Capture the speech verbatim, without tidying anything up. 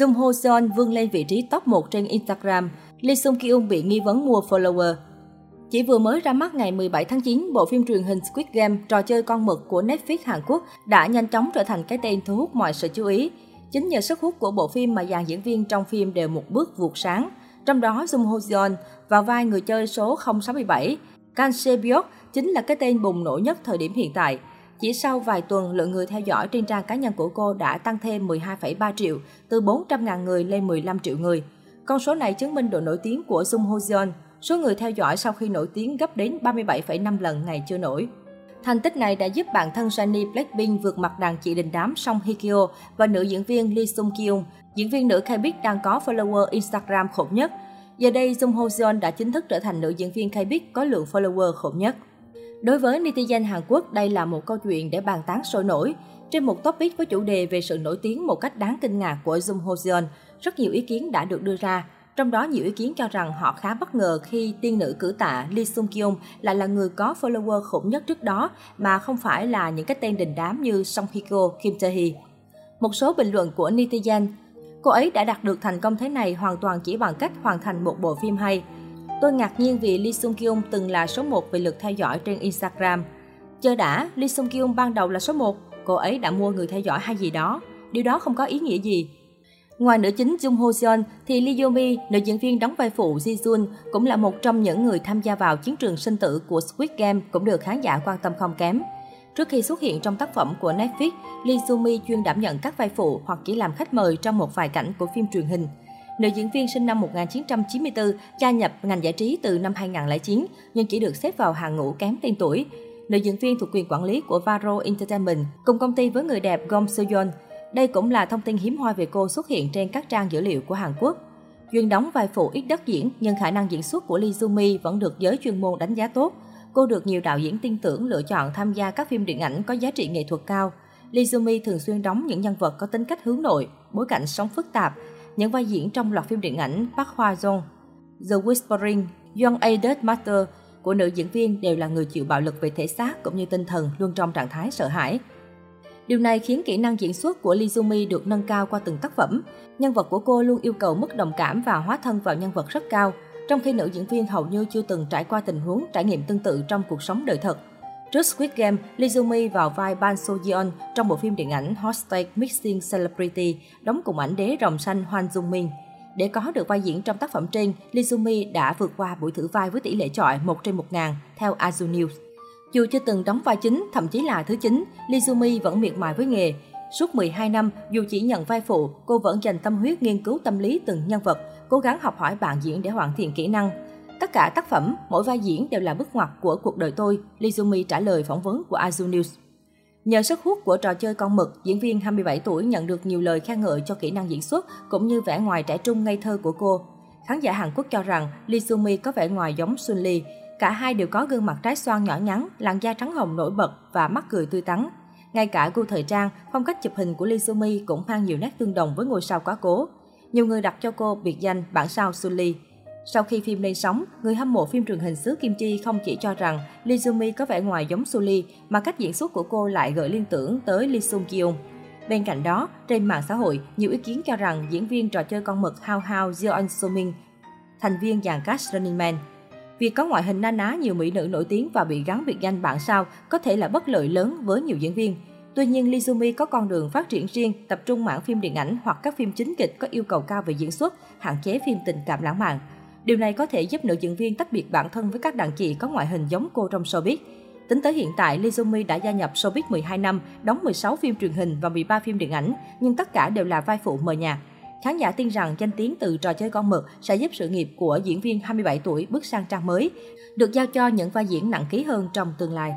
Jung Ho Yeon vươn lên vị trí top một trên Instagram, Lee Sung-kyung bị nghi vấn mua follower. Chỉ vừa mới ra mắt ngày mười bảy tháng chín, bộ phim truyền hình Squid Game, Trò Chơi Con Mực của Netflix Hàn Quốc đã nhanh chóng trở thành cái tên thu hút mọi sự chú ý. Chính nhờ sức hút của bộ phim mà dàn diễn viên trong phim đều một bước vụt sáng. Trong đó, Jung Ho Yeon vào vai người chơi số không sáu bảy, Kang Sae Byeok chính là cái tên bùng nổ nhất thời điểm hiện tại. Chỉ sau vài tuần, lượng người theo dõi trên trang cá nhân của cô đã tăng thêm mười hai phẩy ba triệu, từ bốn trăm nghìn người lên mười lăm triệu người. Con số này chứng minh độ nổi tiếng của Jung Ho Yeon. Số người theo dõi sau khi nổi tiếng gấp đến ba mươi bảy phẩy năm lần ngày chưa nổi. Thành tích này đã giúp bạn thân Shani Blackpink vượt mặt đàn chị đình đám Song Hye Kyo và nữ diễn viên Lee Sung-kyung, diễn viên nữ K-pop đang có follower Instagram khủng nhất. Giờ đây, Jung Ho Yeon đã chính thức trở thành nữ diễn viên K-pop có lượng follower khủng nhất. Đối với netizen Hàn Quốc, đây là một câu chuyện để bàn tán sôi nổi. Trên một topic với chủ đề về sự nổi tiếng một cách đáng kinh ngạc của Jung Ho Yeon, rất nhiều ý kiến đã được đưa ra. Trong đó, nhiều ý kiến cho rằng họ khá bất ngờ khi tiên nữ cử tạ Lee Sung-kyung lại là người có follower khủng nhất trước đó, mà không phải là những cái tên đình đám như Song Hye Kyo, Kim Tae Hee. Một số bình luận của netizen: cô ấy đã đạt được thành công thế này hoàn toàn chỉ bằng cách hoàn thành một bộ phim hay. Tôi ngạc nhiên vì Lee Sung-kyung từng là số một về lượt theo dõi trên Instagram. Chờ đã, Lee Sung-kyung ban đầu là số một, cô ấy đã mua người theo dõi hay gì đó. Điều đó không có ý nghĩa gì. Ngoài nữ chính Jung Ho Yeon thì Lee Yu-mi, nữ diễn viên đóng vai phụ Ji Jun, cũng là một trong những người tham gia vào chiến trường sinh tử của Squid Game cũng được khán giả quan tâm không kém. Trước khi xuất hiện trong tác phẩm của Netflix, Lee Soo-mi chuyên đảm nhận các vai phụ hoặc chỉ làm khách mời trong một vài cảnh của phim truyền hình. Nữ diễn viên sinh năm một nghìn chín trăm chín mươi tư, gia nhập ngành giải trí từ năm hai nghìn không trăm lẻ chín nhưng chỉ được xếp vào hàng ngũ kém tên tuổi. Nữ diễn viên thuộc quyền quản lý của Varo Entertainment, cùng công ty với người đẹp Gong Seo-yeon. Đây cũng là thông tin hiếm hoi về cô xuất hiện trên các trang dữ liệu của Hàn Quốc. Duyên đóng vai phụ ít đất diễn, nhưng khả năng diễn xuất của Lee Soo-mi vẫn được giới chuyên môn đánh giá tốt. Cô được nhiều đạo diễn tin tưởng lựa chọn tham gia các phim điện ảnh có giá trị nghệ thuật cao. Lee Soo-mi thường xuyên đóng những nhân vật có tính cách hướng nội, bối cảnh sống phức tạp, những vai diễn trong loạt phim điện ảnh Park Hoa Jong, The Whispering, Young A Dead Matter của nữ diễn viên đều là người chịu bạo lực về thể xác cũng như tinh thần, luôn trong trạng thái sợ hãi. Điều này khiến kỹ năng diễn xuất của Lee Soo-mi được nâng cao qua từng tác phẩm. Nhân vật của cô luôn yêu cầu mức đồng cảm và hóa thân vào nhân vật rất cao, trong khi nữ diễn viên hầu như chưa từng trải qua tình huống trải nghiệm tương tự trong cuộc sống đời thật. Trước Squid Game, Lee Soo-mi vào vai Park Hoa Jong trong bộ phim điện ảnh Hostage Mixing Celebrity, đóng cùng ảnh đế rồng xanh Hwang Jung-min. Để có được vai diễn trong tác phẩm trên, Lee Soo-mi đã vượt qua buổi thử vai với tỷ lệ chọi một trên một nghìn theo Azu News. Dù chưa từng đóng vai chính, thậm chí là thứ chín, Lee Soo-mi vẫn miệt mài với nghề. Suốt mười hai năm, dù chỉ nhận vai phụ, cô vẫn dành tâm huyết nghiên cứu tâm lý từng nhân vật, cố gắng học hỏi bạn diễn để hoàn thiện kỹ năng. Tất cả tác phẩm, mỗi vai diễn đều là bước ngoặt của cuộc đời tôi, Lee Soo-mi trả lời phỏng vấn của Azu News. Nhờ sức hút của Trò Chơi Con Mực, diễn viên hai mươi bảy tuổi nhận được nhiều lời khen ngợi cho kỹ năng diễn xuất cũng như vẻ ngoài trẻ trung ngây thơ của cô. Khán giả Hàn Quốc cho rằng Lee Soo-mi có vẻ ngoài giống Sun Lee. Cả hai đều có gương mặt trái xoan nhỏ nhắn, làn da trắng hồng nổi bật và mắt cười tươi tắn. Ngay cả gu thời trang, phong cách chụp hình của Lee Soo-mi cũng mang nhiều nét tương đồng với ngôi sao quá cố. Nhiều người đặt cho cô biệt danh bản sao Sun Lee. Sau khi phim lên sóng, người hâm mộ phim truyền hình xứ Kim Chi không chỉ cho rằng Lee Soo-mi có vẻ ngoài giống Sun Lee, mà cách diễn xuất của cô lại gợi liên tưởng tới Lee Sung-kyung. Bên cạnh đó, trên mạng xã hội, nhiều ý kiến cho rằng diễn viên Trò Chơi Con Mực Hao Hao Jeon So-min, thành viên dàn cast Running Man. Việc có ngoại hình na ná nhiều mỹ nữ nổi tiếng và bị gắn biệt danh bản sao có thể là bất lợi lớn với nhiều diễn viên. Tuy nhiên, Lee Soo-mi có con đường phát triển riêng, tập trung mảng phim điện ảnh hoặc các phim chính kịch có yêu cầu cao về diễn xuất, hạn chế phim tình cảm lãng mạn. Điều này có thể giúp nữ diễn viên tách biệt bản thân với các đàn chị có ngoại hình giống cô trong showbiz. Tính tới hiện tại, Lee Soo-mi đã gia nhập showbiz mười hai năm, đóng mười sáu phim truyền hình và mười ba phim điện ảnh, nhưng tất cả đều là vai phụ mờ nhạt. Khán giả tin rằng danh tiếng từ Trò Chơi Con Mực sẽ giúp sự nghiệp của diễn viên hai mươi bảy tuổi bước sang trang mới, được giao cho những vai diễn nặng ký hơn trong tương lai.